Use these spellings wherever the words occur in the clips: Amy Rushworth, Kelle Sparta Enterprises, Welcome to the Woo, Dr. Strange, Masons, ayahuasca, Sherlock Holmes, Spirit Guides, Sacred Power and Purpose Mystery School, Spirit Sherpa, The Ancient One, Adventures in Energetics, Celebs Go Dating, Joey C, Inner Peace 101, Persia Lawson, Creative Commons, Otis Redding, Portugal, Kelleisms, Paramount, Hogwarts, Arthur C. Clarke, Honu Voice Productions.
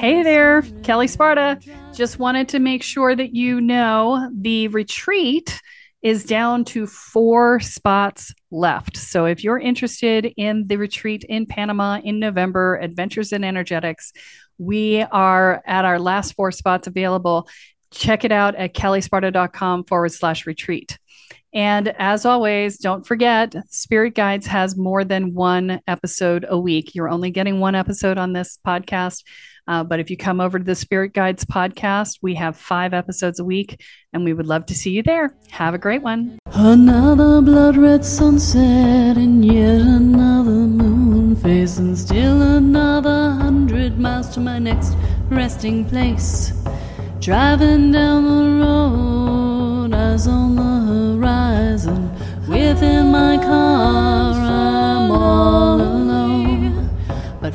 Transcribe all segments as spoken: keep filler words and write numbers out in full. Hey there, Kelle Sparta. Just wanted to make sure that you know the retreat is down to four spots left. So if you're interested in the retreat in Panama in November, Adventures in Energetics, we are at our last four spots available. Check it out at kellesparta.com forward slash retreat. And as always, don't forget, Spirit Guides has more than one episode a week. You're only getting one episode on this podcast. Uh, but if you come over to the Spirit Guides podcast, we have five episodes a week, and we would love to see you there. Have a great one. Another blood red sunset and yet another moon face, and still another hundred miles to my next resting place. Driving down the road, eyes on the horizon. Within my car, I'm all alone, but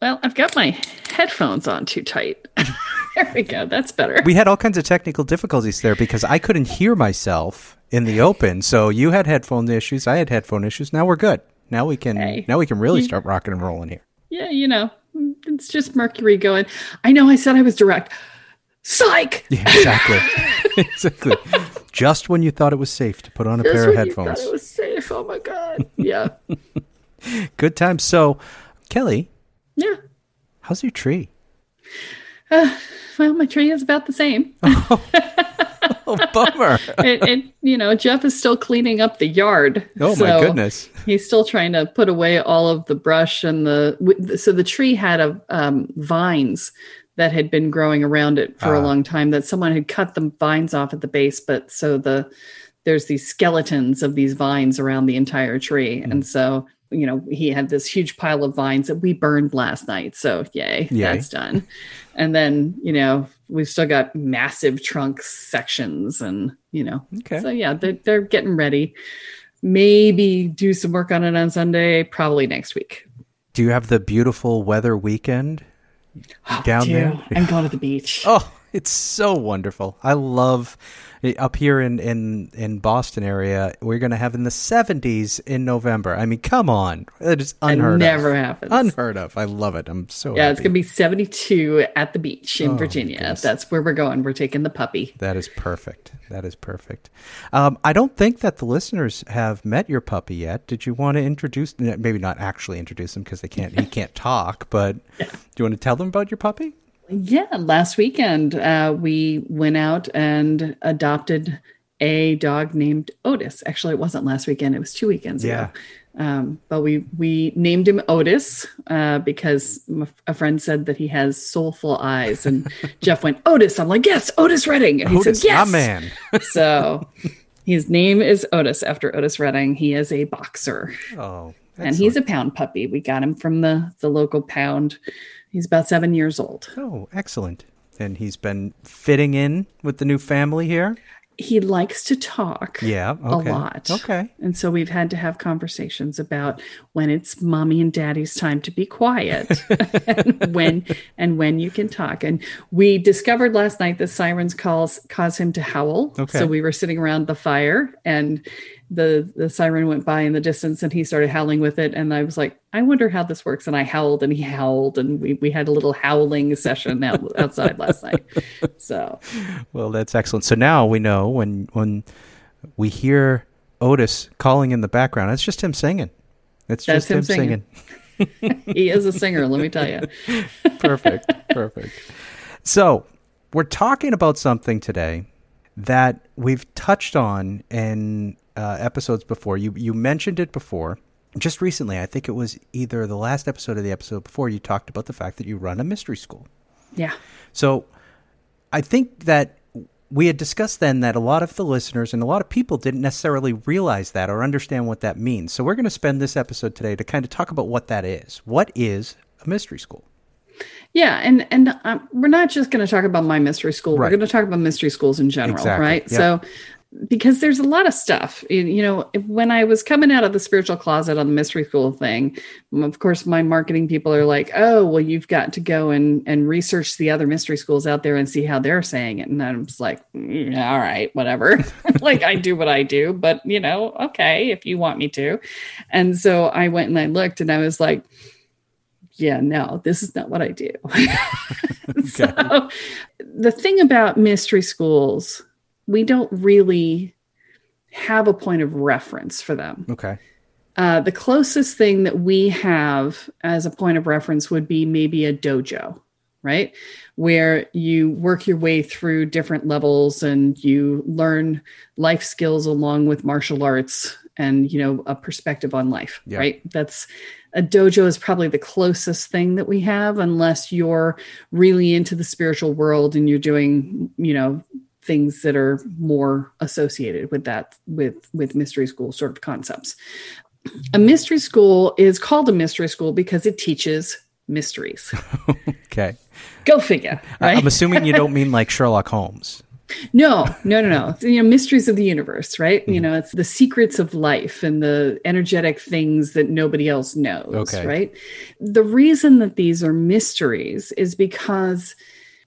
Well, I've got my headphones on too tight. There we go. That's better. We had all kinds of technical difficulties there because I couldn't hear myself in the open. So you had headphone issues. I had headphone issues. Now we're good. Now we can. Hey. Now we can really start rocking and rolling here. Yeah, you know. It's just Mercury going, I know I said I was direct. Psych! Yeah, exactly. exactly. Just when you thought it was safe to put on a just pair of headphones. Just when you thought it was safe. Oh, my God. Yeah. Good time. So, Kelle. Yeah. How's your tree? Uh, well, my tree is about the same. oh. oh, bummer. it, it, you know, Jeff is still cleaning up the yard. Oh, so my goodness. He's still trying to put away all of the brush and the... So the tree had a, um, vines that had been growing around it for uh, a long time that someone had cut the vines off at the base. But so the there's these skeletons of these vines around the entire tree. Mm. And so... You know, he had this huge pile of vines that we burned last night. So yay, yay, that's done. And then, you know, we've still got massive trunk sections and, you know, okay. So yeah, they're, they're getting ready. Maybe do some work on it on Sunday, probably next week. Do you have the beautiful weather weekend oh, down dear. there? I'm going to the beach. Oh, it's so wonderful. I love up here in, in, in Boston area, we're going to have in the seventies in November. I mean, come on. It is unheard of. It never happens. Unheard of. I love it. I'm so Yeah, happy. It's going to be seventy-two at the beach in oh, Virginia. Goodness. That's where we're going. We're taking the puppy. That is perfect. That is perfect. Um, I don't think that the listeners have met your puppy yet. Did you want to introduce, maybe not actually introduce him because they can't, he can't talk, but yeah. Do you want to tell them about your puppy? Yeah, last weekend uh, we went out and adopted a dog named Otis. Actually, it wasn't last weekend; it was two weekends yeah. ago. Um, but we we named him Otis uh, because a friend said that he has soulful eyes, and Jeff went Otis. I'm like, yes, Otis Redding, and he Otis, said, yes, my man. So his name is Otis after Otis Redding. He is a boxer. Oh. Excellent. And he's a pound puppy. We got him from the, the local pound. He's about seven years old. Oh, excellent. And he's been fitting in with the new family here? He likes to talk yeah, okay. a lot. Okay. And so we've had to have conversations about when it's mommy and daddy's time to be quiet and when and when you can talk. And we discovered last night that sirens calls cause him to howl. Okay. So we were sitting around the fire and the the siren went by in the distance and he started howling with it. And I was like, I wonder how this works. And I howled and he howled and we, we had a little howling session out, outside last night. So, well, that's excellent. So now we know when, when we hear Otis calling in the background, it's just him singing. It's that's just him, him singing. singing. He is a singer. Let me tell you. Perfect. Perfect. So we're talking about something today that we've touched on in Uh, episodes before. You you mentioned it before. Just recently, I think it was either the last episode or the episode before, you talked about the fact that you run a mystery school. Yeah. So I think that we had discussed then that a lot of the listeners and a lot of people didn't necessarily realize that or understand what that means. So we're going to spend this episode today to kind of talk about what that is. What is a mystery school? Yeah. And, and um, we're not just going to talk about my mystery school. Right. We're going to talk about mystery schools in general. Exactly. Right. Yep. So, because there's a lot of stuff, you know, when I was coming out of the spiritual closet on the mystery school thing, of course, my marketing people are like, oh, well, you've got to go and, and research the other mystery schools out there and see how they're saying it. And I'm just like, mm, all right, whatever. Like, I do what I do, but, you know, okay, if you want me to. And so I went and I looked and I was like, yeah, no, this is not what I do. So okay. The thing about mystery schools, we don't really have a point of reference for them. Okay. Uh, the closest thing that we have as a point of reference would be maybe a dojo, right? Where you work your way through different levels and you learn life skills along with martial arts and, you know, a perspective on life, yeah. right? That's a dojo is probably the closest thing that we have, unless you're really into the spiritual world and you're doing, you know, things that are more associated with that, with, with mystery school sort of concepts. A mystery school is called a mystery school because it teaches mysteries. Okay. Go figure. Right? I'm assuming you don't mean like Sherlock Holmes. No, no, no, no. You know, mysteries of the universe, right? Mm-hmm. You know, it's the secrets of life and the energetic things that nobody else knows, okay. right? The reason that these are mysteries is because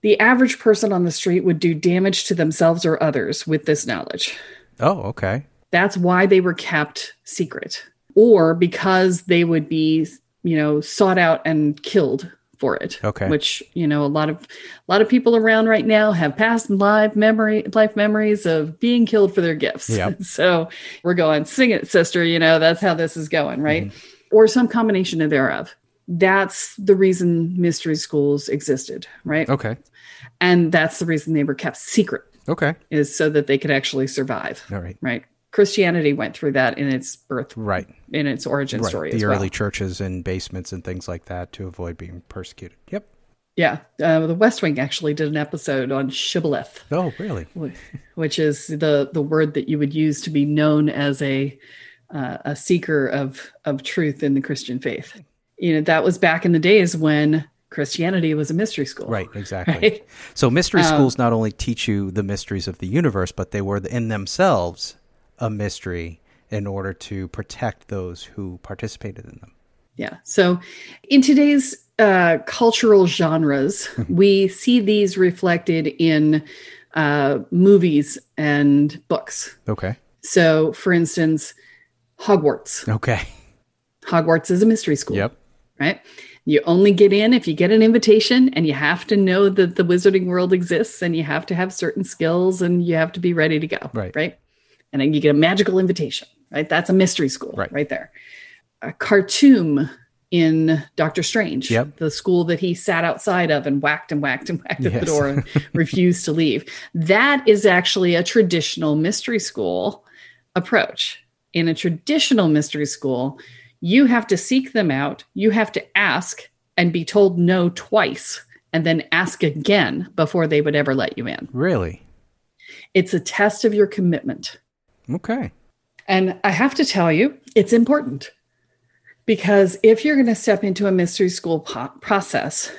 the average person on the street would do damage to themselves or others with this knowledge. Oh, okay. That's why they were kept secret, or because they would be, you know, sought out and killed for it. Okay. Which, you know, a lot of, a lot of people around right now have past and live memory, life memories of being killed for their gifts. Yep. So we're going, sing it, sister, you know, that's how this is going, right? Mm-hmm. Or some combination of thereof. That's the reason mystery schools existed, right? Okay. And that's the reason they were kept secret. Okay. Is so that they could actually survive. All right. Right. Christianity went through that in its birth. Right. In its origin right. story the as well. The early churches in basements and things like that to avoid being persecuted. Yep. Yeah. Uh, the West Wing actually did an episode on shibboleth. Oh, really? Which is the, the word that you would use to be known as a, uh, a seeker of, of truth in the Christian faith. You know, that was back in the days when Christianity was a mystery school. Right, exactly. Right? So mystery um, schools not only teach you the mysteries of the universe, but they were in themselves a mystery in order to protect those who participated in them. Yeah. So in today's uh, cultural genres, we see these reflected in uh, movies and books. Okay. So, for instance, Hogwarts. Okay. Hogwarts is a mystery school. Yep. Right? You only get in if you get an invitation, and you have to know that the wizarding world exists, and you have to have certain skills, and you have to be ready to go. Right. Right. And then you get a magical invitation. Right. That's a mystery school right, right there. A Khartoum in Doctor Strange, yep. the school that he sat outside of and whacked and whacked and whacked yes. at the door and refused to leave. That is actually a traditional mystery school approach. In a traditional mystery school, you have to seek them out. You have to ask and be told no twice and then ask again before they would ever let you in. Really? It's a test of your commitment. Okay. And I have to tell you, it's important, because if you're going to step into a mystery school po- process,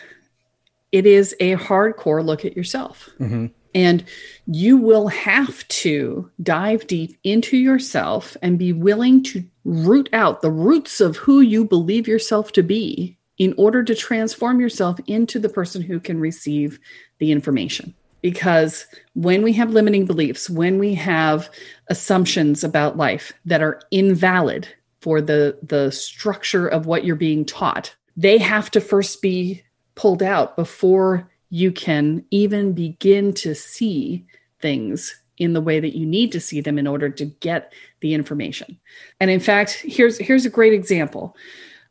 it is a hardcore look at yourself. Mm-hmm. And you will have to dive deep into yourself and be willing to root out the roots of who you believe yourself to be in order to transform yourself into the person who can receive the information. Because when we have limiting beliefs, when we have assumptions about life that are invalid for the, the structure of what you're being taught, they have to first be pulled out before you can even begin to see things in the way that you need to see them in order to get the information. And in fact, here's here's a great example.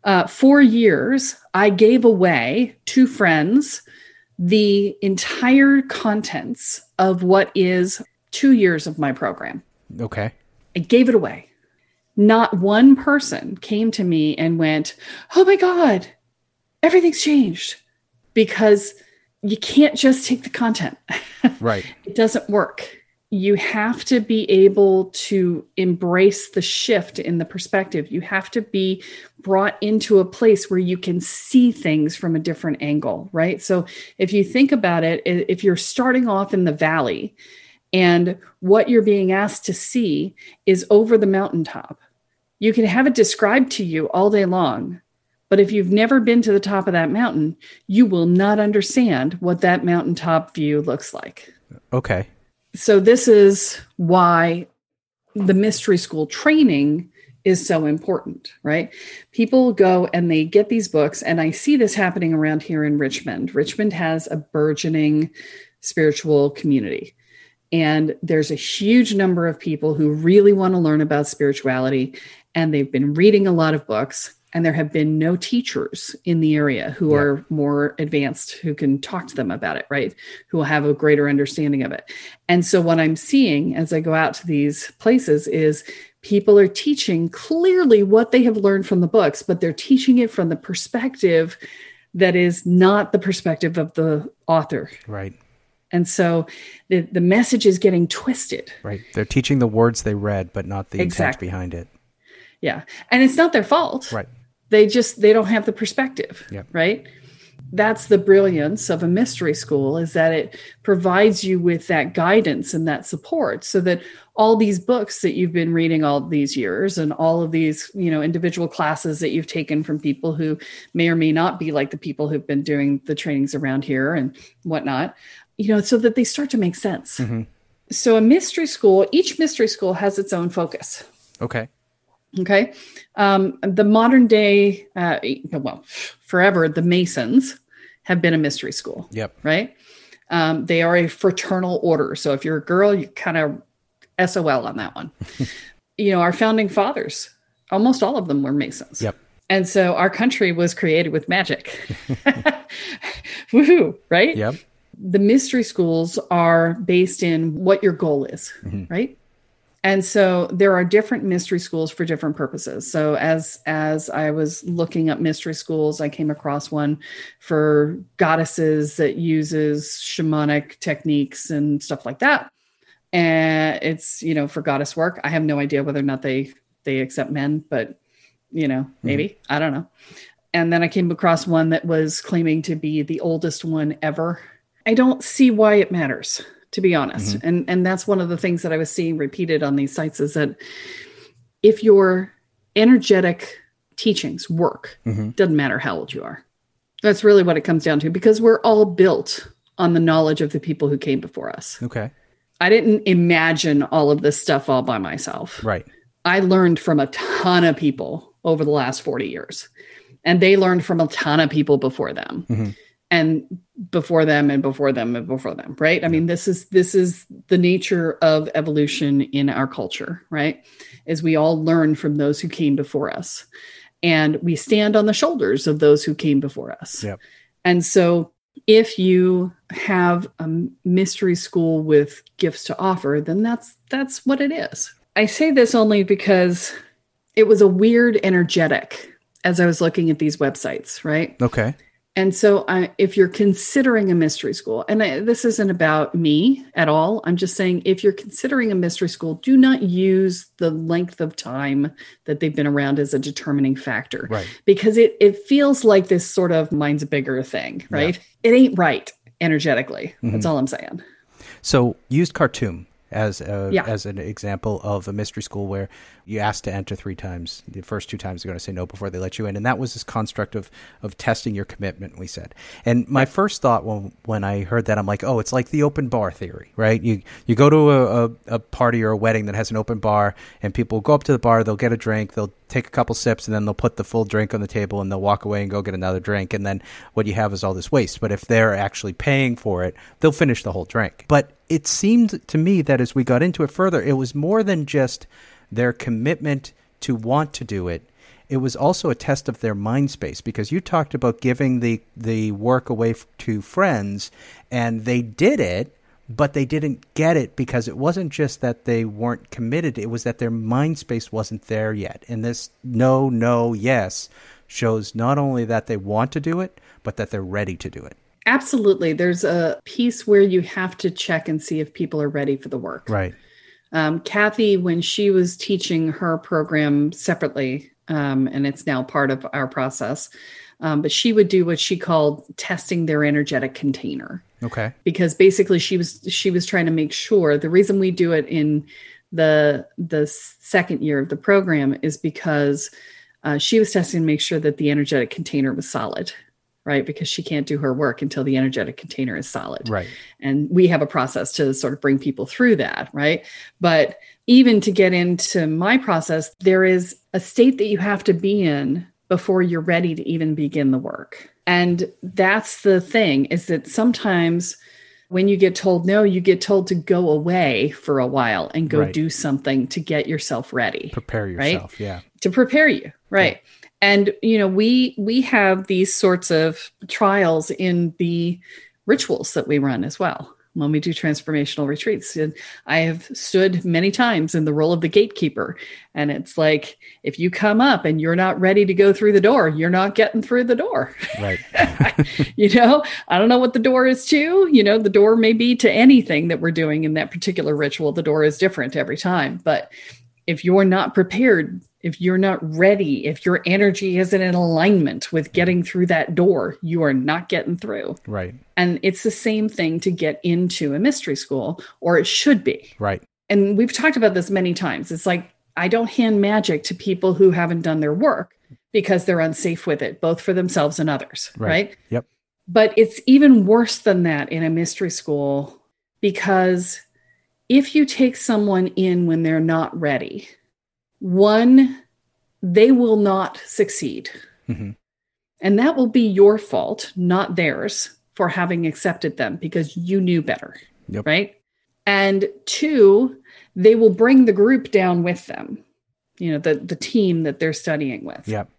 Uh, for years, I gave away to friends the entire contents of what is two years of my program. Okay. I gave it away. Not one person came to me and went, oh my God, everything's changed. Because you can't just take the content. Right. It doesn't work. you have to be able to embrace the shift in the perspective. You have to be brought into a place where you can see things from a different angle, right? So if you think about it, if you're starting off in the valley and what you're being asked to see is over the mountaintop, you can have it described to you all day long. But if you've never been to the top of that mountain, you will not understand what that mountaintop view looks like. Okay. So this is why the mystery school training is so important, right? People go and they get these books, and I see this happening around here in Richmond. Richmond has a burgeoning spiritual community. And there's a huge number of people who really want to learn about spirituality, and they've been reading a lot of books. And there have been no teachers in the area who yeah. are more advanced, who can talk to them about it, right? Who will have a greater understanding of it. And so what I'm seeing as I go out to these places is people are teaching clearly what they have learned from the books, but they're teaching it from the perspective that is not the perspective of the author. Right. And so the, the message is getting twisted. Right. They're teaching the words they read, but not the exactly. intent behind it. Yeah. And it's not their fault. Right. They just, they don't have the perspective, yeah. right? That's the brilliance of a mystery school, is that it provides you with that guidance and that support, so that all these books that you've been reading all these years and all of these, you know, individual classes that you've taken from people who may or may not be like the people who've been doing the trainings around here and whatnot, you know, so that they start to make sense. Mm-hmm. So a mystery school, each mystery school has its own focus. Okay. Okay. Um, the modern day, uh, well, forever, the Masons have been a mystery school. Yep. Right. Um, they are a fraternal order. So if you're a girl, you kind of S O L on that one. You know, our founding fathers, almost all of them were Masons. Yep. And so our country was created with magic. Woohoo. Right. Yep. The mystery schools are based in what your goal is. Mm-hmm. Right. And so there are different mystery schools for different purposes. So as as I was looking up mystery schools, I came across one for goddesses that uses shamanic techniques and stuff like that. And it's, you know, for goddess work. I have no idea whether or not they they accept men, but, you know, maybe. Mm-hmm. I don't know. And then I came across one that was claiming to be the oldest one ever. I don't see why it matters, to be honest. Mm-hmm. And and that's one of the things that I was seeing repeated on these sites, is that if your energetic teachings work, mm-hmm. doesn't matter how old you are. That's really what it comes down to, because we're all built on the knowledge of the people who came before us. Okay. I didn't imagine all of this stuff all by myself. Right. I learned from a ton of people over the last forty years, and they learned from a ton of people before them. Mm-hmm. And before them and before them and before them, right? I mean, this is this is the nature of evolution in our culture, right? Is we all learn from those who came before us, and we stand on the shoulders of those who came before us. Yep. And so if you have a mystery school with gifts to offer, then that's that's what it is. I say this only because it was a weird energetic as I was looking at these websites, right? Okay. And so I, if you're considering a mystery school, and I, this isn't about me at all, I'm just saying, if you're considering a mystery school, do not use the length of time that they've been around as a determining factor. Right. Because it, it feels like this sort of mine's a bigger thing, right? Yeah. It ain't right energetically. Mm-hmm. That's all I'm saying. So used Khartoum as a, yeah. as an example of a mystery school where you asked to enter three times. The first two times they're going to say no before they let you in. And that was this construct of, of testing your commitment, we said. And my first thought when when I heard that, I'm like, oh, it's like the open bar theory, right? You you go to a, a, a party or a wedding that has an open bar, and people go up to the bar, they'll get a drink, they'll take a couple sips, and then they'll put the full drink on the table and they'll walk away and go get another drink. And then what you have is all this waste. But if they're actually paying for it, they'll finish the whole drink. But it seemed to me that as we got into it further, it was more than just their commitment to want to do it. It was also a test of their mind space, because you talked about giving the, the work away f- to friends, and they did it, but they didn't get it because it wasn't just that they weren't committed. It was that their mind space wasn't there yet. And this no, no, yes shows not only that they want to do it, but that they're ready to do it. Absolutely. There's a piece where you have to check and see if people are ready for the work. Right. Um, Kathy, when she was teaching her program separately, um, and it's now part of our process, um, but she would do what she called testing their energetic container. Okay. Because basically she was, she was trying to make sure, the reason we do it in the, the second year of the program is because uh, she was testing to make sure that the energetic container was solid. Right. Because she can't do her work until the energetic container is solid. Right. And we have a process to sort of bring people through that. Right. But even to get into my process, there is a state that you have to be in before you're ready to even begin the work. And that's the thing, is that sometimes when you get told no, you get told to go away for a while and go right. do something to get yourself ready. Prepare yourself. Right? Yeah. To prepare you. Right. Yeah. And, you know, we we have these sorts of trials in the rituals that we run as well when we do transformational retreats. And I have stood many times in the role of the gatekeeper. And it's like, if you come up and you're not ready to go through the door, you're not getting through the door. Right. You know, I don't know what the door is to. You know, the door may be to anything that we're doing in that particular ritual. The door is different every time. But if you're not prepared, if you're not ready, if your energy isn't in alignment with getting through that door, you are not getting through. Right. And it's the same thing to get into a mystery school, or it should be. Right. And we've talked about this many times. It's like, I don't hand magic to people who haven't done their work because they're unsafe with it, both for themselves and others. Right. Right? Yep. But it's even worse than that in a mystery school, because if you take someone in when they're not ready, one, they will not succeed. Mm-hmm. And that will be your fault, not theirs, for having accepted them because you knew better, yep. right? And two, they will bring the group down with them, you know, the, the team that they're studying with. Yep.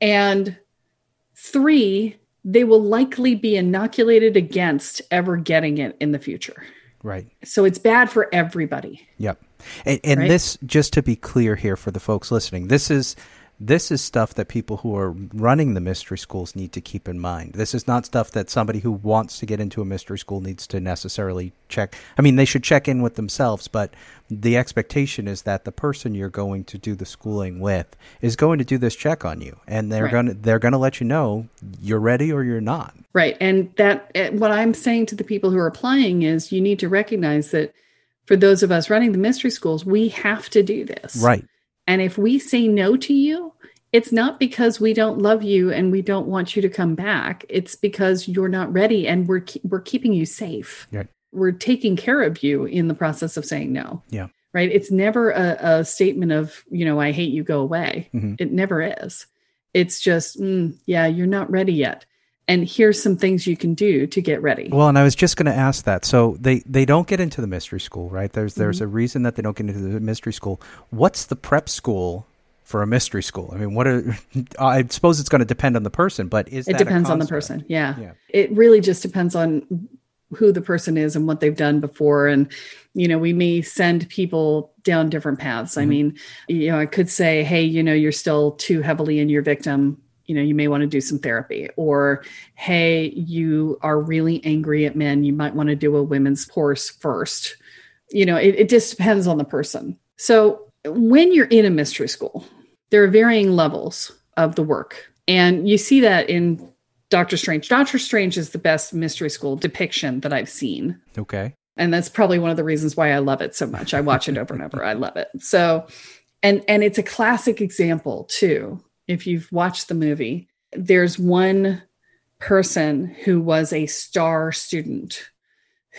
And three, they will likely be inoculated against ever getting it in the future. Right. So it's bad for everybody. Yep. And, and right? this, just to be clear here for the folks listening, this is this is stuff that people who are running the mystery schools need to keep in mind. This is not stuff that somebody who wants to get into a mystery school needs to necessarily check. I mean, they should check in with themselves, but the expectation is that the person you're going to do the schooling with is going to do this check on you, and they're right. going to they're going to let you know you're ready or you're not. Right. And that what I'm saying to the people who are applying is you need to recognize that for those of us running the mystery schools, we have to do this. Right. And if we say no to you, it's not because we don't love you and we don't want you to come back. It's because you're not ready, and we're ke- we're keeping you safe. Right. We're taking care of you in the process of saying no. Yeah. Right. It's never a, a statement of, you know, I hate you, go away. Mm-hmm. It never is. It's just, mm, yeah, you're not ready yet. And here's some things you can do to get ready. Well, and I was just going to ask that. So they, they don't get into the mystery school, right? There's there's mm-hmm. a reason that they don't get into the mystery school. What's the prep school for a mystery school? I mean, what are, I suppose it's going to depend on the person, but is it that depends a on the person? Yeah. yeah, it really just depends on who the person is and what they've done before. And, you know, we may send people down different paths. Mm-hmm. I mean, you know, I could say, hey, you know, you're still too heavily in your victim. You know, you may want to do some therapy. Or, hey, you are really angry at men. You might want to do a women's course first. You know, it, it just depends on the person. So when you're in a mystery school, there are varying levels of the work. And you see that in Doctor Strange. Doctor Strange is the best mystery school depiction that I've seen. Okay. And that's probably one of the reasons why I love it so much. I watch it over and over. I love it. So, and and it's a classic example too. If you've watched the movie, there's one person who was a star student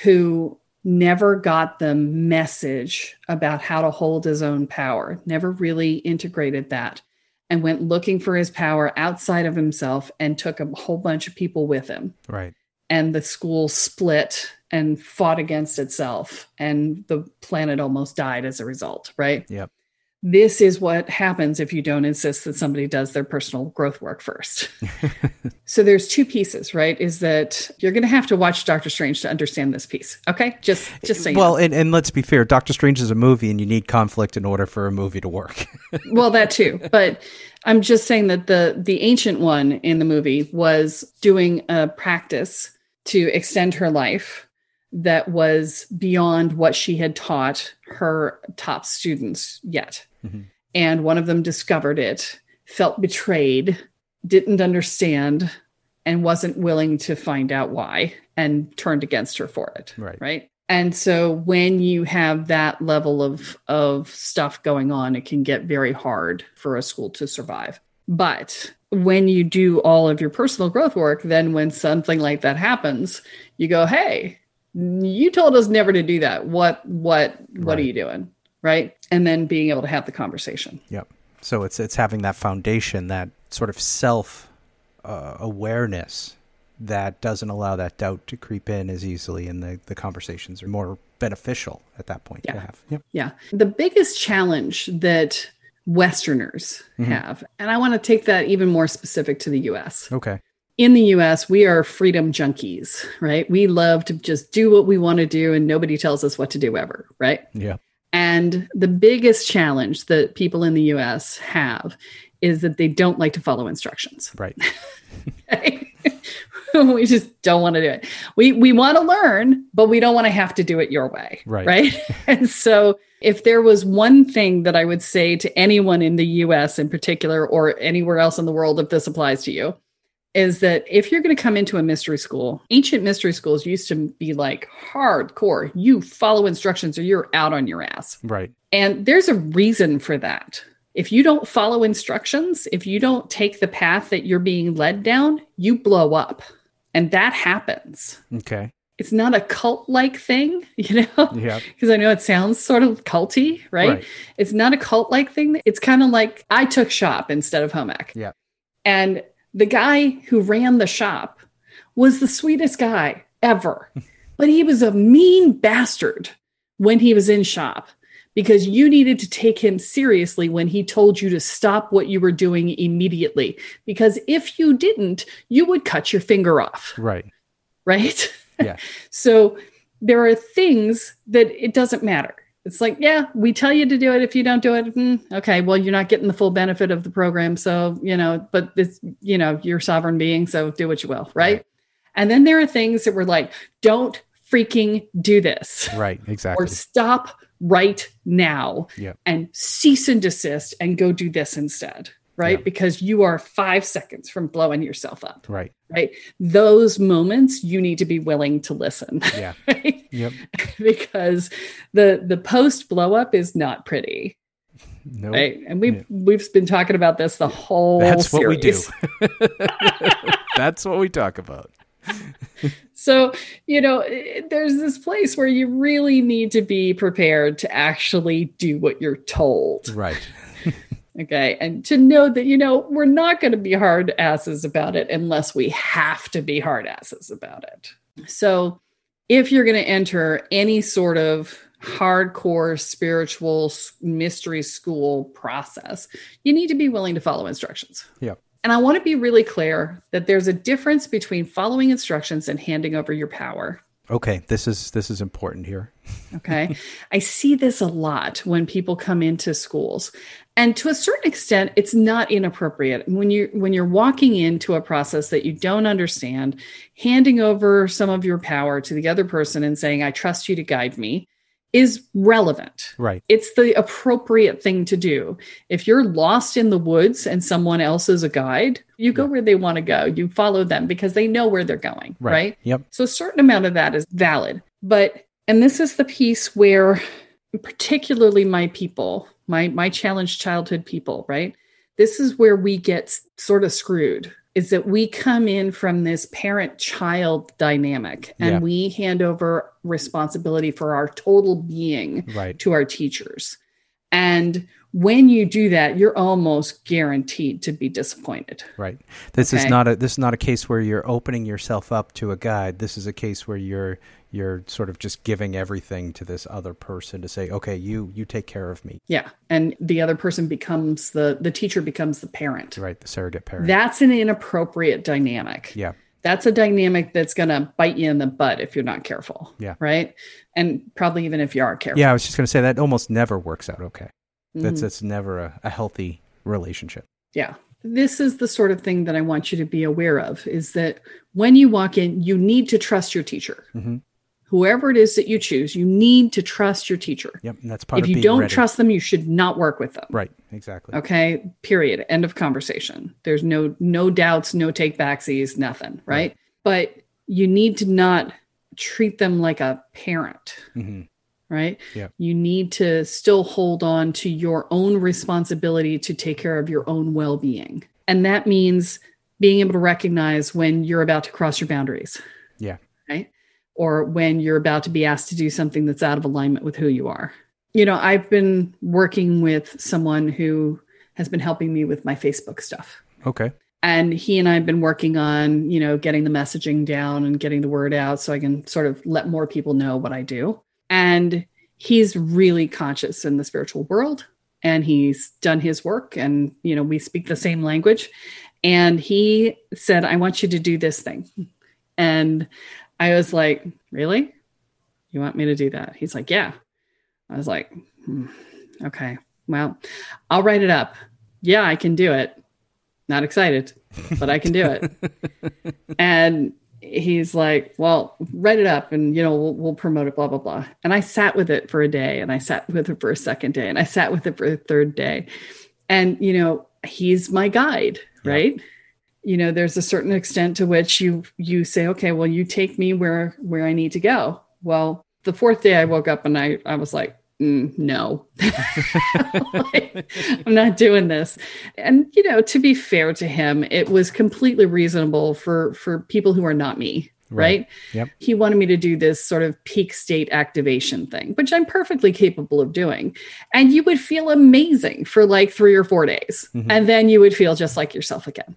who never got the message about how to hold his own power, never really integrated that, and went looking for his power outside of himself and took a whole bunch of people with him. Right. And the school split and fought against itself, and the planet almost died as a result. Right. Yep. This is what happens if you don't insist that somebody does their personal growth work first. So there's two pieces, right? Is that you're going to have to watch Doctor Strange to understand this piece. Okay. Just, just so you well, know. and, and let's be fair. Doctor Strange is a movie, and you need conflict in order for a movie to work. Well, that too. But I'm just saying that the, the Ancient One in the movie was doing a practice to extend her life that was beyond what she had taught her top students yet. Mm-hmm. And one of them discovered it, felt betrayed, didn't understand, and wasn't willing to find out why, and turned against her for it. Right. Right. And so when you have that level of, of stuff going on, it can get very hard for a school to survive. But when you do all of your personal growth work, then when something like that happens, you go, hey, you told us never to do that. What, what, what right. are you doing? Right. And then being able to have the conversation. Yep. So it's, it's having that foundation, that sort of self uh, awareness that doesn't allow that doubt to creep in as easily, and the, the conversations are more beneficial at that point yeah. to have. Yep. Yeah. The biggest challenge that Westerners mm-hmm. have, and I want to take that even more specific to the U S. Okay. In the U S, we are freedom junkies, right? We love to just do what we want to do and nobody tells us what to do ever, right? Yeah. And the biggest challenge that people in the U S have is that they don't like to follow instructions. Right. Okay? We just don't want to do it. We we want to learn, but we don't want to have to do it your way. Right. Right. And so if there was one thing that I would say to anyone in the U S in particular, or anywhere else in the world, if this applies to you, is that if you're going to come into a mystery school, ancient mystery schools used to be like hardcore. You follow instructions or you're out on your ass. Right. And there's a reason for that. If you don't follow instructions, if you don't take the path that you're being led down, you blow up. And that happens. Okay. It's not a cult-like thing, you know? Yeah. Because I know it sounds sort of culty, right? right. It's not a cult-like thing. It's kind of like I took shop instead of home ec. Yeah. And the guy who ran the shop was the sweetest guy ever. But he was a mean bastard when he was in shop, because you needed to take him seriously when he told you to stop what you were doing immediately. Because if you didn't, you would cut your finger off. Right. Right? Yeah. So there are things that it doesn't matter. It's like, yeah, we tell you to do it. If you don't do it, mm, okay, well, you're not getting the full benefit of the program. So, you know, but it's, you know, you're a sovereign being, so do what you will. Right? Right. And then there are things that were like, don't freaking do this. Right. Exactly. Or stop right now yep. and cease and desist and go do this instead, right? Yep. Because you are five seconds from blowing yourself up. Right. Right. Those moments you need to be willing to listen. Yeah. Right? Yep. Because the the post blow up is not pretty. No. Nope. Right? And we we've, yeah. we've been talking about this the whole That's series. What we do. That's what we talk about. So, you know, there's this place where you really need to be prepared to actually do what you're told. Right. Okay. And to know that, you know, we're not going to be hard asses about it unless we have to be hard asses about it. So if you're going to enter any sort of hardcore spiritual mystery school process, you need to be willing to follow instructions. Yeah. And I want to be really clear that there's a difference between following instructions and handing over your power. Okay. This is, this is important here. Okay. I see this a lot when people come into schools, and to a certain extent, it's not inappropriate. When you, when you're walking into a process that you don't understand, handing over some of your power to the other person and saying, I trust you to guide me, is relevant. Right. It's the appropriate thing to do. If you're lost in the woods and someone else is a guide, you go yeah. where they want to go. You follow them because they know where they're going. Right. right. Yep. So a certain amount of that is valid. But, and this is the piece where particularly my people, my, my challenged childhood people, right? This is where we get sort of screwed, is that we come in from this parent-child dynamic and yeah. we hand over responsibility for our total being right. to our teachers. And when you do that, you're almost guaranteed to be disappointed. Right. This okay? is not a this is not a case where you're opening yourself up to a guide. This is a case where you're you're sort of just giving everything to this other person to say, okay, you you take care of me. Yeah. And the other person becomes the the teacher becomes the parent. Right. The surrogate parent. That's an inappropriate dynamic. Yeah. That's a dynamic that's going to bite you in the butt if you're not careful. Yeah. Right. And probably even if you are careful. Yeah. I was just going to say that almost never works out okay. That's, mm-hmm. that's never a, a healthy relationship. Yeah. this is the sort of thing that I want you to be aware of, is that when you walk in, you need to trust your teacher. Mm-hmm. Whoever it is that you choose, you need to trust your teacher. Yep, and that's part of being ready. If you don't trust them, you should not work with them. Right, exactly. Okay, period. End of conversation. There's no no doubts, no take-backsies, nothing, right? Right. But you need to not treat them like a parent, mm-hmm. right? Yep. You need to still hold on to your own responsibility to take care of your own well-being. And that means being able to recognize when you're about to cross your boundaries. Yeah. Right? Or when you're about to be asked to do something that's out of alignment with who you are. You know, I've been working with someone who has been helping me with my Facebook stuff. Okay. And he and I have been working on, you know, getting the messaging down and getting the word out so I can sort of let more people know what I do. And he's really conscious in the spiritual world, and he's done his work, and, you know, we speak the same language. And he said, I want you to do this thing. And I was like, really? You want me to do that? He's like, yeah. I was like, hmm, okay, well, I'll write it up. Yeah, I can do it. Not excited, but I can do it. And he's like, well, write it up and, you know, we'll, we'll promote it, blah, blah, blah. And I sat with it for a day, and I sat with it for a second day, and I sat with it for a third day. And, you know, he's my guide, yeah. right? You know, there's a certain extent to which you you say, okay, well, you take me where where I need to go. Well, the fourth day I woke up and I, I was like, mm, no, like, I'm not doing this. And, you know, to be fair to him, it was completely reasonable for, for people who are not me. Right. right? Yep. He wanted me to do this sort of peak state activation thing, which I'm perfectly capable of doing. And you would feel amazing for like three or four days. Mm-hmm. And then you would feel just like yourself again.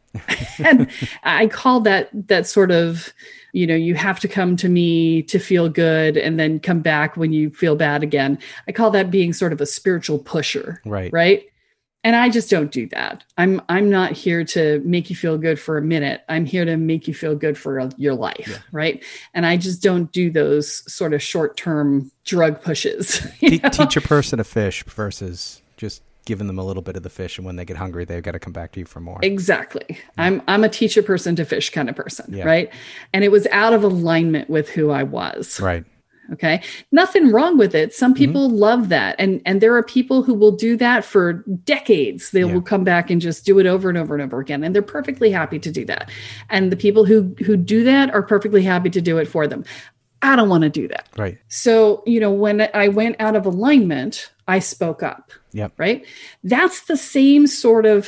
And I call that, that sort of, you know, you have to come to me to feel good and then come back when you feel bad again. I call that being sort of a spiritual pusher. Right. Right. And I just don't do that. I'm I'm not here to make you feel good for a minute. I'm here to make you feel good for a, your life, yeah. right? And I just don't do those sort of short-term drug pushes. Te- teach a person a fish versus just giving them a little bit of the fish, and when they get hungry, they've got to come back to you for more. Exactly. Yeah. I'm I'm a teach a person to fish kind of person, yeah. right? And it was out of alignment with who I was. Right. Okay. Nothing wrong with it. Some people mm-hmm. love that. And and there are people who will do that for decades. They yeah. will come back and just do it over and over and over again. And they're perfectly happy to do that. And the people who, who do that are perfectly happy to do it for them. I don't want to do that. Right. So, you know, when I went out of alignment, I spoke up. Yep. Right. That's the same sort of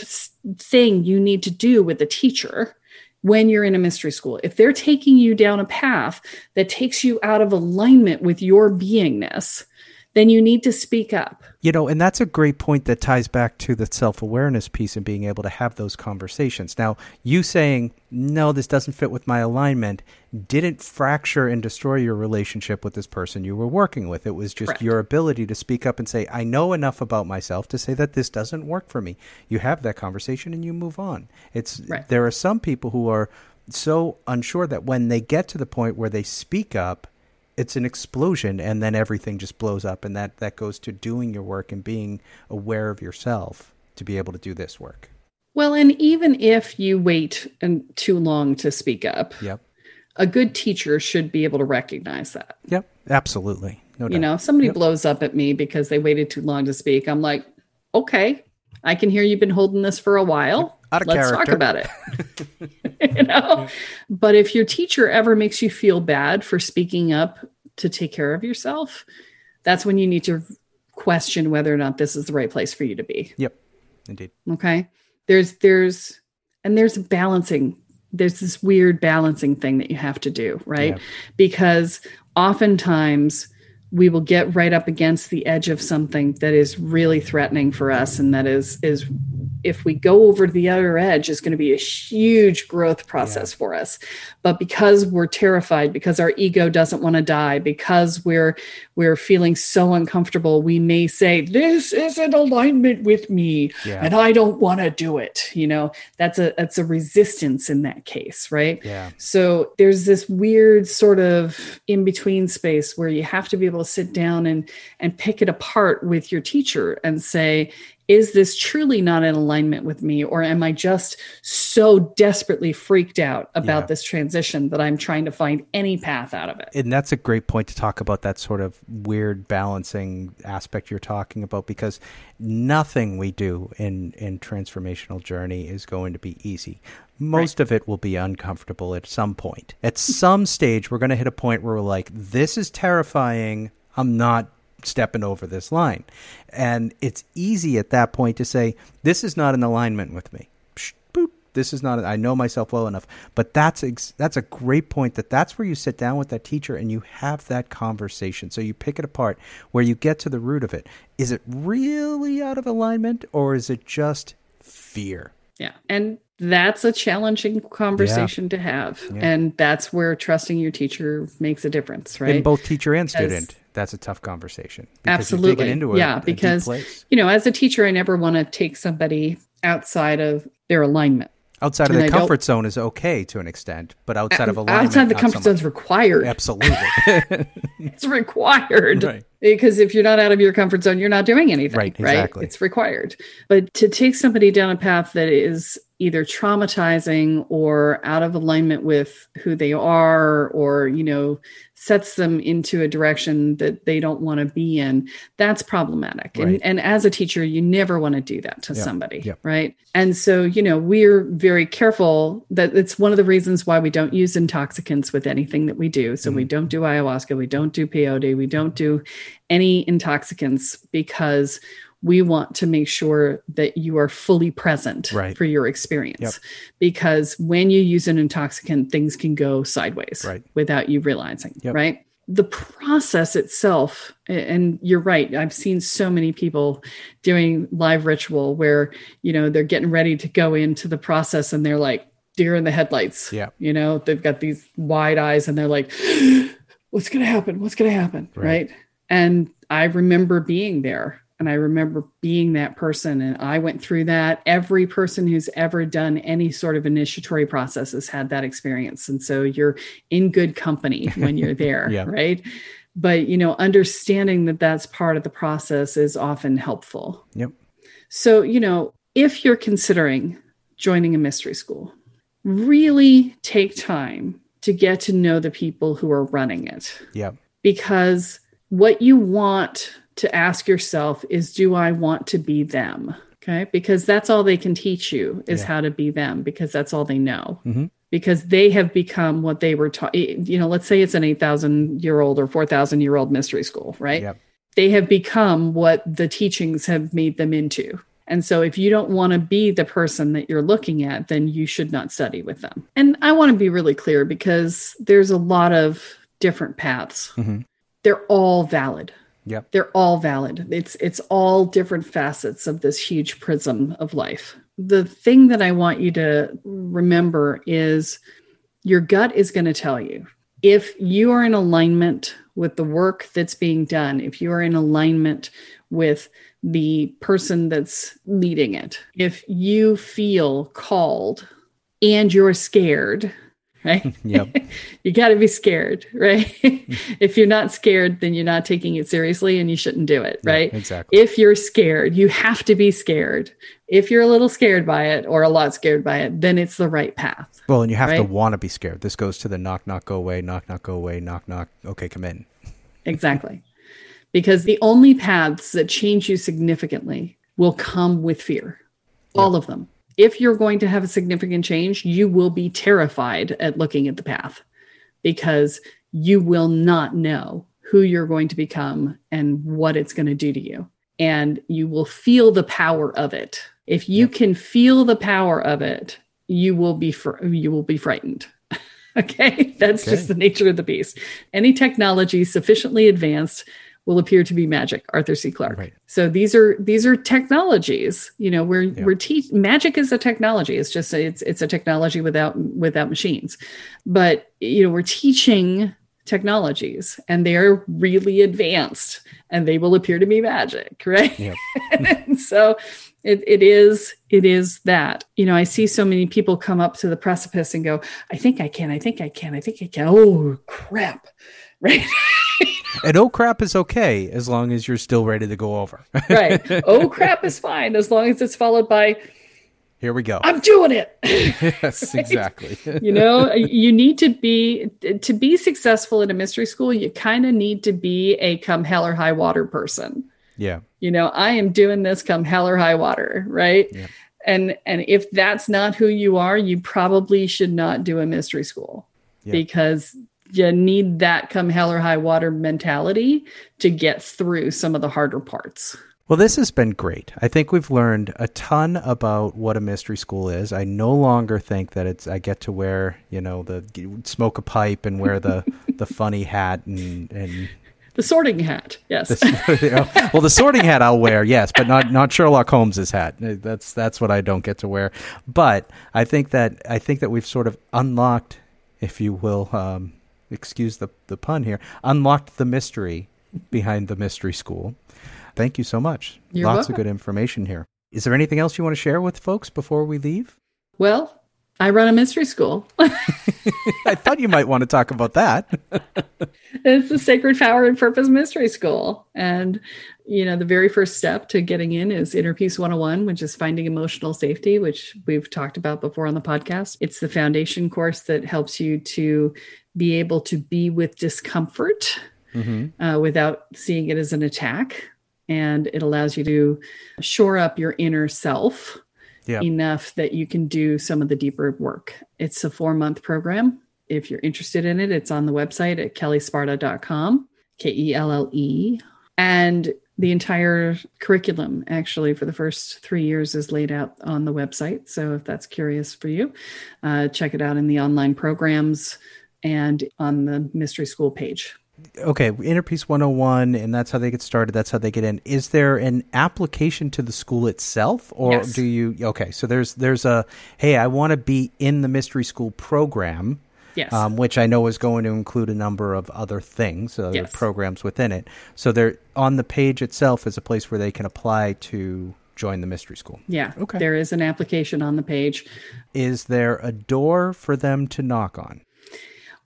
thing you need to do with a teacher. When you're in a mystery school, if they're taking you down a path that takes you out of alignment with your beingness, then you need to speak up. You know, and that's a great point that ties back to the self-awareness piece and being able to have those conversations. Now, you saying, no, this doesn't fit with my alignment, didn't fracture and destroy your relationship with this person you were working with. It was just Correct. Your ability to speak up and say, I know enough about myself to say that this doesn't work for me. You have that conversation and you move on. It's right. There are some people who are so unsure that when they get to the point where they speak up, it's an explosion, and then everything just blows up. And that, that goes to doing your work and being aware of yourself to be able to do this work. Well, and even if you wait and too long to speak up, yep. a good teacher should be able to recognize that. Yep, absolutely. No doubt. You know, if somebody yep. blows up at me because they waited too long to speak, I'm like, okay, I can hear you've been holding this for a while. Out of Let's character. Talk about it. You know, yeah. But if your teacher ever makes you feel bad for speaking up to take care of yourself, that's when you need to question whether or not this is the right place for you to be. Yep. Indeed. Okay. There's, there's, and there's balancing. There's this weird balancing thing that you have to do, right? Yeah. Because oftentimes we will get right up against the edge of something that is really threatening for us. And that is, is if we go over to the other edge, it's going to be a huge growth process yeah. for us. But because we're terrified, because our ego doesn't want to die, because we're we're feeling so uncomfortable, we may say, this is in alignment with me yeah. and I don't want to do it. You know, that's a that's a resistance in that case, right? Yeah. So there's this weird sort of in-between space where you have to be able to sit down and and pick it apart with your teacher and say, is this truly not in alignment with me? Or am I just so desperately freaked out about yeah. this transition that I'm trying to find any path out of it? And that's a great point to talk about that sort of weird balancing aspect you're talking about, because nothing we do in, in transformational journey is going to be easy. Most right. of it will be uncomfortable at some point. At some stage, we're going to hit a point where we're like, this is terrifying. I'm not stepping over this line. And it's easy at that point to say, this is not in alignment with me. Psh, boop. This is not, I know myself well enough. But that's ex- that's a great point, that that's where you sit down with that teacher and you have that conversation. So you pick it apart where you get to the root of it. Is it really out of alignment, or is it just fear? Yeah. And that's a challenging conversation yeah. to have. Yeah. And that's where trusting your teacher makes a difference, right? In both teacher and student. As, that's a tough conversation. Absolutely. Into a, yeah, because, you know, as a teacher, I never want to take somebody outside of their alignment. Outside of and the I comfort zone is okay to an extent, but outside of alignment. Outside the comfort zone is required. Absolutely. It's required. Right. Because if you're not out of your comfort zone, you're not doing anything. Right, exactly. Right? It's required. But to take somebody down a path that is either traumatizing or out of alignment with who they are, or, you know, sets them into a direction that they don't want to be in, that's problematic. Right. And, and as a teacher, you never want to do that to yeah. somebody, yeah. right? And so, you know, we're very careful. That it's one of the reasons why we don't use intoxicants with anything that we do. So mm-hmm. we don't do ayahuasca, we don't do peyote, we don't do any intoxicants, because we want to make sure that you are fully present right. for your experience. Yep. Because when you use an intoxicant, things can go sideways right. without you realizing, yep. right? The process itself, and you're right, I've seen so many people doing live ritual where, you know, they're getting ready to go into the process and they're like deer in the headlights. Yeah. You know, they've got these wide eyes and they're like, what's going to happen? What's going to happen? Right. right? And I remember being there. And I remember being that person, and I went through that. Every person who's ever done any sort of initiatory process has had that experience. And so you're in good company when you're there, yeah. right? But, you know, understanding that that's part of the process is often helpful. Yep. So, you know, if you're considering joining a mystery school, really take time to get to know the people who are running it. Yep. Because what you want to ask yourself is, do I want to be them? Okay. Because that's all they can teach you is yeah. how to be them, because that's all they know, mm-hmm. because they have become what they were taught. You know, let's say it's an eight thousand year old or four thousand year old mystery school, right? Yep. They have become what the teachings have made them into. And so if you don't want to be the person that you're looking at, then you should not study with them. And I want to be really clear, because there's a lot of different paths. Mm-hmm. They're all valid. Yep. They're all valid. It's it's all different facets of this huge prism of life. The thing that I want you to remember is your gut is going to tell you. If you are in alignment with the work that's being done, if you are in alignment with the person that's leading it, if you feel called and you're scared, right? Yep. You got to be scared, right? If you're not scared, then you're not taking it seriously and you shouldn't do it, right? Yeah, exactly. If you're scared, you have to be scared. If you're a little scared by it or a lot scared by it, then it's the right path. Well, and you have right? to want to be scared. This goes to the knock, knock, go away, knock, knock, go away, knock, knock. Okay, come in. Exactly. Because the only paths that change you significantly will come with fear. Yep. All of them. If you're going to have a significant change, you will be terrified at looking at the path, because you will not know who you're going to become and what it's going to do to you. And you will feel the power of it. If you yep. can feel the power of it, you will be fr- you will be frightened. Okay? That's okay. Just the nature of the beast. Any technology sufficiently advanced will appear to be magic, Arthur C. Clarke. Right. So these are these are technologies. You know, we're yeah. we're te- magic is a technology. It's just a, it's it's a technology without without machines. But you know, we're teaching technologies, and they are really advanced, and they will appear to be magic, right? Yeah. And so it it is it is that. You know, I see so many people come up to the precipice and go, "I think I can. I think I can. I think I can." Oh crap. right? And oh crap is okay as long as you're still ready to go over. Right. Oh crap is fine as long as it's followed by, here we go, I'm doing it. Yes, right? Exactly. You know, you need to be, to be successful at a mystery school, you kind of need to be a come hell or high water person. Yeah. You know, I am doing this come hell or high water, right? Yeah. And and if that's not who you are, you probably should not do a mystery school. Yeah. Because you need that come hell or high water mentality to get through some of the harder parts. Well, this has been great. I think we've learned a ton about what a mystery school is. I no longer think that it's, I get to wear, you know, the smoke a pipe and wear the, the funny hat and, and the sorting hat. Yes. The, well, the sorting hat I'll wear. Yes. But not, not Sherlock Holmes's hat. That's, that's what I don't get to wear. But I think that, I think that we've sort of unlocked, if you will, um, excuse the, the pun here, unlocked the mystery behind the mystery school. Thank you so much. You're Lots welcome. Of good information here. Is there anything else you want to share with folks before we leave? Well, I run a mystery school. I thought you might want to talk about that. It's the Sacred Power and Purpose Mystery School. And, you know, the very first step to getting in is Inner Peace one oh one, which is finding emotional safety, which we've talked about before on the podcast. It's the foundation course that helps you to be able to be with discomfort mm-hmm. uh, without seeing it as an attack. And it allows you to shore up your inner self yeah. enough that you can do some of the deeper work. It's a four-month program. If you're interested in it, it's on the website at kelle sparta dot com, K E L L E. And the entire curriculum, actually, for the first three years is laid out on the website. So if that's curious for you, uh, check it out in the online programs and on the mystery school page. Okay, Inner Peace one oh one, and that's how they get started. That's how they get in. Is there an application to the school itself, or yes. do you? Okay, so there's there's a hey, I want to be in the mystery school program. Yes, um, which I know is going to include a number of other things, other yes. programs within it. So there on the page itself is a place where they can apply to join the mystery school. Yeah. Okay. There is an application on the page. Is there a door for them to knock on?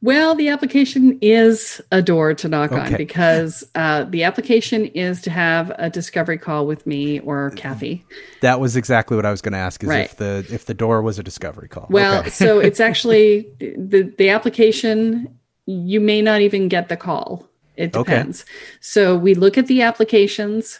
Well, the application is a door to knock okay. on because uh, the application is to have a discovery call with me or Kathy. That was exactly what I was going to ask is right. if the if the door was a discovery call. Well, okay. So it's actually the, the application, you may not even get the call. It depends. Okay. So we look at the applications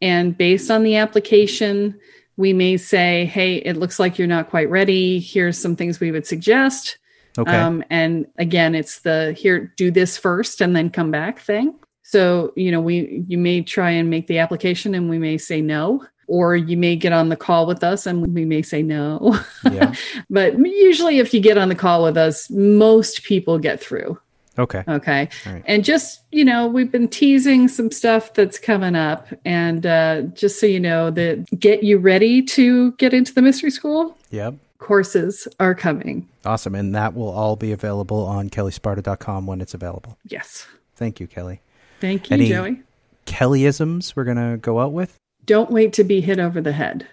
and based on the application, we may say, hey, it looks like you're not quite ready. Here's some things we would suggest. Okay. Um, and again, it's the here, do this first and then come back thing. So, you know, we, you may try and make the application and we may say no, or you may get on the call with us and we may say no, yeah. But usually if you get on the call with us, most people get through. Okay. Okay. Right. And just, you know, we've been teasing some stuff that's coming up and, uh, just so you know, that get you ready to get into the mystery school. Yep. Courses are coming. Awesome. And that will all be available on kelle sparta dot com when it's available. Yes. Thank you, Kelle. Thank you, Any Joey. Kelleisms we're going to go out with? Don't wait to be hit over the head.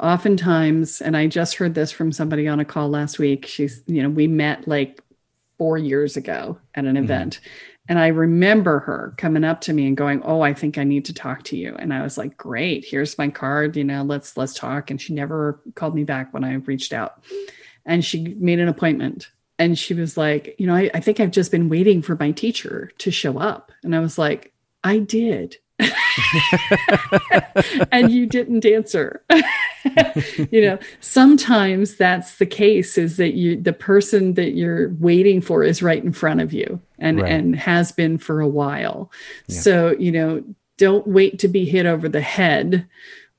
Oftentimes, and I just heard this from somebody on a call last week, she's, you know, we met like four years ago at an event. Mm-hmm. And I remember her coming up to me and going, oh, I think I need to talk to you. And I was like, great, here's my card, you know, let's, let's talk. And she never called me back when I reached out and she made an appointment and she was like, you know, I, I think I've just been waiting for my teacher to show up. And I was like, I did. And you didn't answer. You know, sometimes that's the case is that you, the person that you're waiting for is right in front of you and, right. and has been for a while. Yeah. So, you know, don't wait to be hit over the head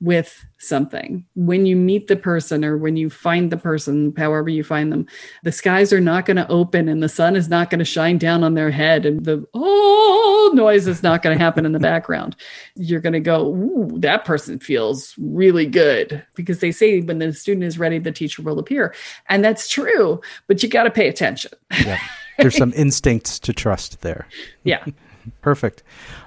with something. When you meet the person or when you find the person, however you find them, the skies are not going to open and the sun is not going to shine down on their head and the oh noise is not going to happen in the background. You're going to go, ooh, that person feels really good because they say when the student is ready, the teacher will appear. And that's true, but you got to pay attention. Yeah. There's some instincts to trust there. Yeah. Perfect.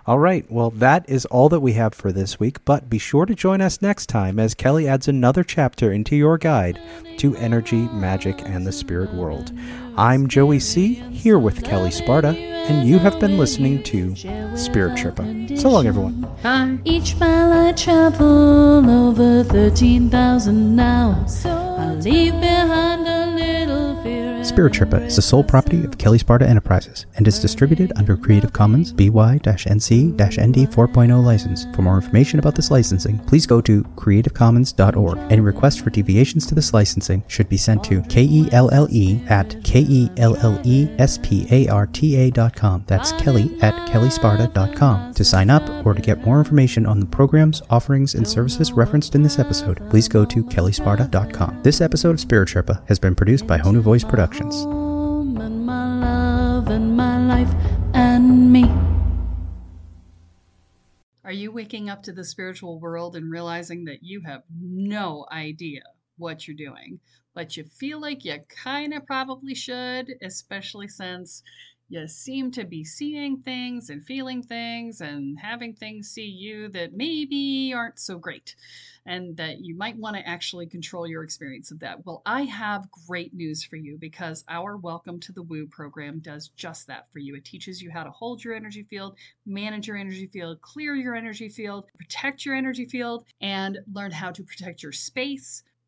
All right. Well, that is all that we have for this week, but be sure to join us next time as Kelle adds another chapter into your guide to energy, magic, and the spirit world. I'm Joey C, here with Kelle Sparta, and you have been listening to Spirit Sherpa. So long, everyone. Hi. Each mile I travel over thirteen thousand hours, I leave behind a little fear. Spirit Sherpa is the sole property of Kelle Sparta Enterprises and is distributed under Creative Commons B Y N C N D four point oh license. For more information about this licensing, please go to creative commons dot org. Any requests for deviations to this licensing should be sent to K E L L E at K E L L E S P A R T A dot com. That's Kelle at Kelle Sparta dot com. To sign up or to get more information on the programs, offerings, and services referenced in this episode, please go to Kelle Sparta dot com. This episode of Spirit Sherpa has been produced by Honu Voice Productions. And my love and my life and me. Are you waking up to the spiritual world and realizing that you have no idea what you're doing, but you feel like you kind of probably should, especially since you seem to be seeing things and feeling things and having things see you that maybe aren't so great, and that you might want to actually control your experience of that? Well, I have great news for you, because our Welcome to the Woo program does just that for you. It teaches you how to hold your energy field, manage your energy field, clear your energy field, protect your energy field, and learn how to protect your space.